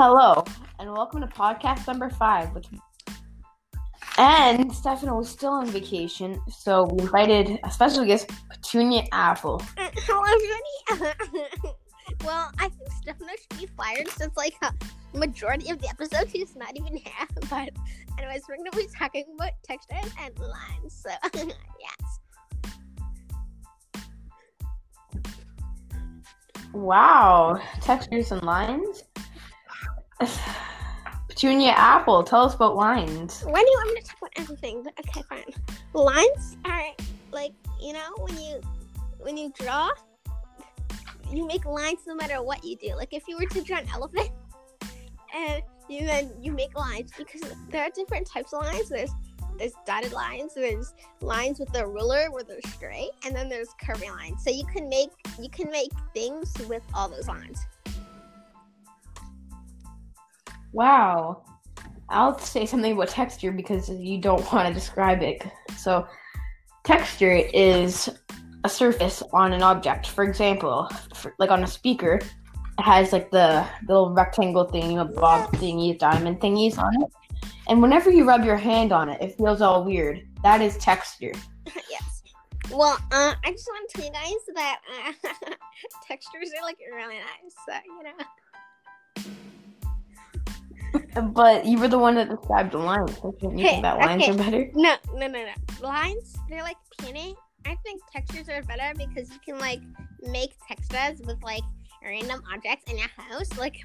Hello, and welcome to podcast number 5. And Stefano was still on vacation, so we invited a special guest, Petunia Apple. Hello, everybody. Well, I think Stefano should be fired since, the majority of the episodes he's not even here. But anyways, we're going to be talking about textures and lines, so yes. Wow, textures and lines? Petunia Apple, tell us about lines. Why do you want me to talk about everything? But okay, fine. Lines are when you draw, you make lines no matter what you do. Like if you were to draw an elephant, and you make lines because there are different types of lines. There's dotted lines, there's lines with a ruler where they're straight, and then there's curvy lines. So you can make things with all those lines. Wow. I'll say something about texture because you don't want to describe it. So, texture is a surface on an object. For example, on a speaker, it has the little rectangle thingy, a blob thingy, diamond thingies on it. And whenever you rub your hand on it, it feels all weird. That is texture. Yes. Well, I just want to tell you guys that textures are really nice. So, But you were the one that described the lines. Shouldn't you think that lines are better? No. Lines, they're pinning. I think textures are better because you can make textures with random objects in your house, like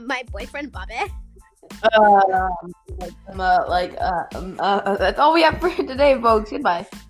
my boyfriend Bobby. That's all we have for today, folks. Goodbye.